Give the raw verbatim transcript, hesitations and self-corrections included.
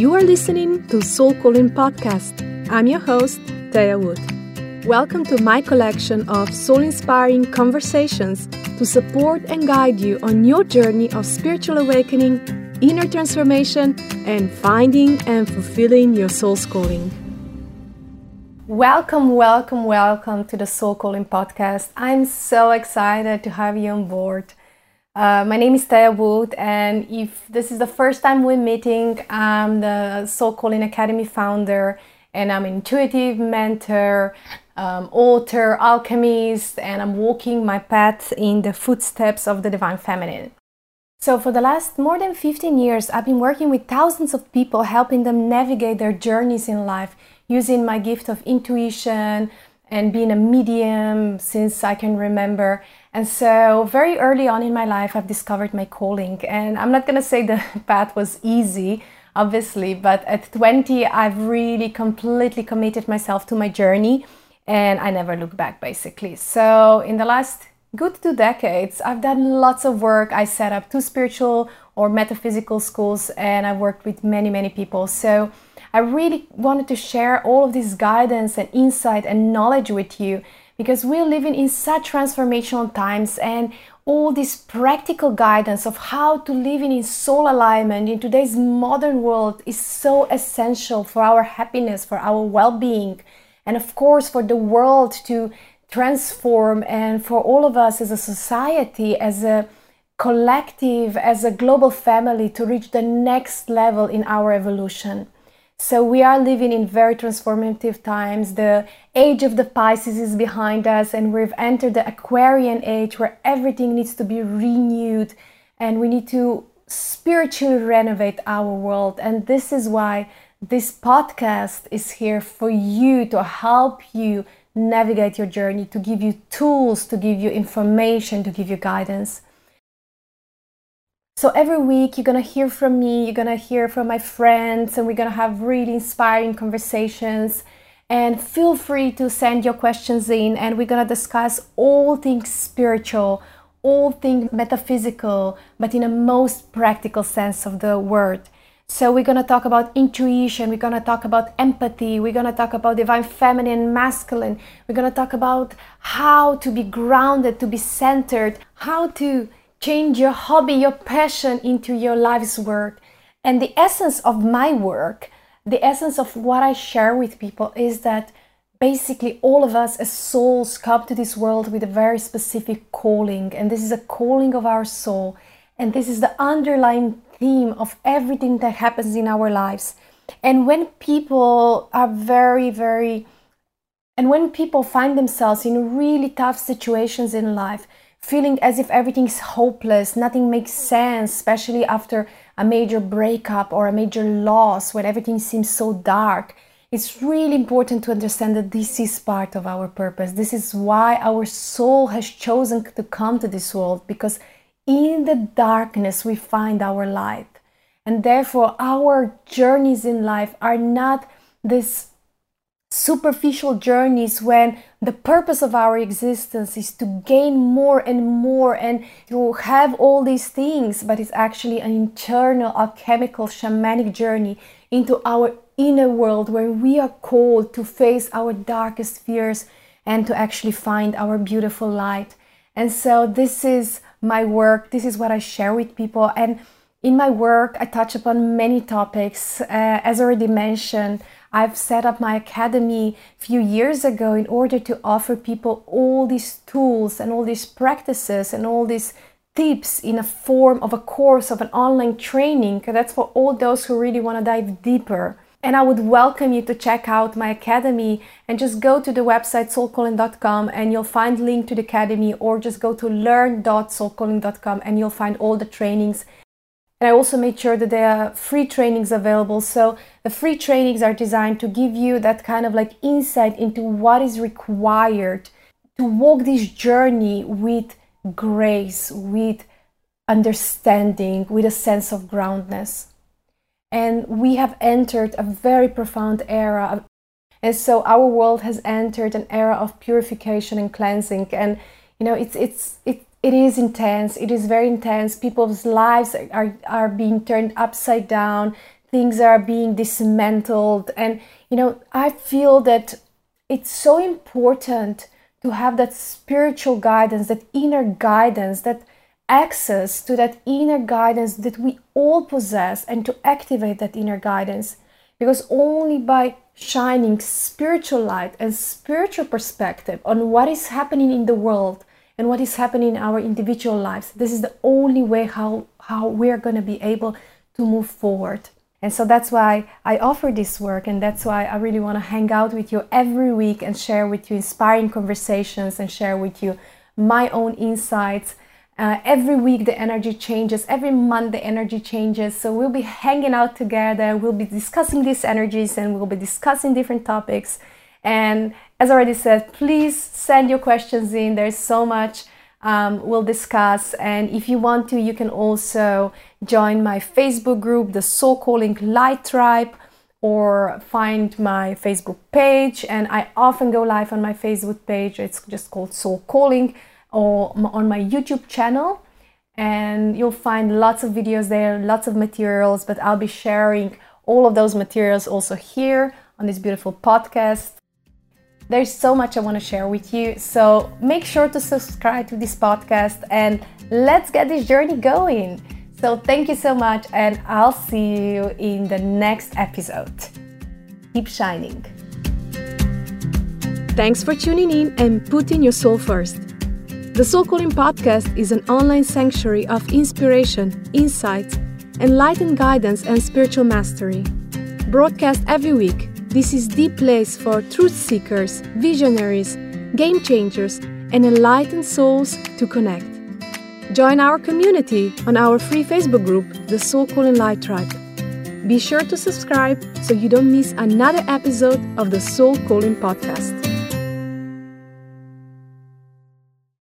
You are listening to Soul Calling Podcast. I'm your host, Taya Wood. Welcome to my collection of soul-inspiring conversations to support and guide you on your journey of spiritual awakening, inner transformation, and finding and fulfilling your soul's calling. Welcome, welcome, welcome to the Soul Calling Podcast. I'm so excited to have you on board. Uh, my name is Taya Wood, and if this is the first time we're meeting, I'm the Soul Calling Academy founder, and I'm an intuitive mentor, um, author, alchemist, and I'm walking my path in the footsteps of the Divine Feminine. So for the last more than fifteen years, I've been working with thousands of people, helping them navigate their journeys in life, using my gift of intuition and being a medium since I can remember. And so very early on in my life, I've discovered my calling. And I'm not gonna say the path was easy, obviously, but at twenty, I've really completely committed myself to my journey, and I never look back, basically. So in the last good two decades, I've done lots of work. I set up two spiritual or metaphysical schools, and I worked with many, many people. So I really wanted to share all of this guidance and insight and knowledge with you, because we're living in such transformational times, and all this practical guidance of how to live in soul alignment in today's modern world is so essential for our happiness, for our well-being, and of course for the world to transform, and for all of us as a society, as a collective, as a global family, to reach the next level in our evolution. So we are living in very transformative times. The age of the Pisces is behind us, and we've entered the Aquarian age, where everything needs to be renewed, and we need to spiritually renovate our world. And this is why this podcast is here for you, to help you navigate your journey, to give you tools, to give you information, to give you guidance. So every week you're going to hear from me, you're going to hear from my friends, and we're going to have really inspiring conversations. And feel free to send your questions in, and we're going to discuss all things spiritual, all things metaphysical, but in a most practical sense of the word. So we're going to talk about intuition, we're going to talk about empathy, we're going to talk about divine feminine, masculine, we're going to talk about how to be grounded, to be centered, how to change your hobby, your passion into your life's work. And the essence of my work, the essence of what I share with people, is that basically all of us as souls come to this world with a very specific calling. And this is a calling of our soul. And this is the underlying theme of everything that happens in our lives. And when people are very, very, and when people find themselves in really tough situations in life, feeling as if everything's hopeless, nothing makes sense, especially after a major breakup or a major loss, when everything seems so dark, it's really important to understand that this is part of our purpose. This is why our soul has chosen to come to this world, because in the darkness we find our light. And therefore our journeys in life are not this superficial journeys when the purpose of our existence is to gain more and more and to have all these things, but it's actually an internal alchemical shamanic journey into our inner world, where we are called to face our darkest fears and to actually find our beautiful light. And so this is my work, this is what I share with people. And in my work I touch upon many topics. Uh, as already mentioned, I've set up my academy a few years ago in order to offer people all these tools and all these practices and all these tips in a form of a course, of an online training. That's for all those who really want to dive deeper. And I would welcome you to check out my academy, and just go to the website soul calling dot com, and you'll find link to the academy, or just go to learn dot soul calling dot com and you'll find all the trainings. And I also made sure that there are free trainings available. So the free trainings are designed to give you that kind of like insight into what is required to walk this journey with grace, with understanding, with a sense of groundedness. And we have entered a very profound era. And so our world has entered an era of purification and cleansing. And, you know, it's, it's, it's, It is intense. It is very intense. People's lives are, are being turned upside down. things are being dismantled. And, you know, I feel that it's so important to have that spiritual guidance, that inner guidance, that access to that inner guidance that we all possess, and to activate that inner guidance. Because only by shining spiritual light and spiritual perspective on what is happening in the world and what is happening in our individual lives, this is the only way how, how we're going to be able to move forward. And so that's why I offer this work, and that's why I really want to hang out with you every week and share with you inspiring conversations and share with you my own insights. Uh, every week the energy changes, every month the energy changes, so we'll be hanging out together, we'll be discussing these energies, and we'll be discussing different topics. And as already said, please send your questions in. There's so much um, we'll discuss. And if you want to, you can also join my Facebook group, the Soul Calling Light Tribe, or find my Facebook page. And I often go live on my Facebook page. It's just called Soul Calling, or on my YouTube channel, and you'll find lots of videos there, lots of materials. But I'll be sharing all of those materials also here on this beautiful podcast. There's so much I want to share with you, so make sure to subscribe to this podcast, and let's get this journey going. So thank you so much, and I'll see you in the next episode. Keep shining. Thanks for tuning in and putting your soul first. The Soul Calling Podcast is an online sanctuary of inspiration, insights, enlightened guidance, and spiritual mastery. Broadcast every week, this is the place for truth seekers, visionaries, game changers, and enlightened souls to connect. Join our community on our free Facebook group, the Soul Calling Light Tribe. Be sure to subscribe so you don't miss another episode of the Soul Calling Podcast.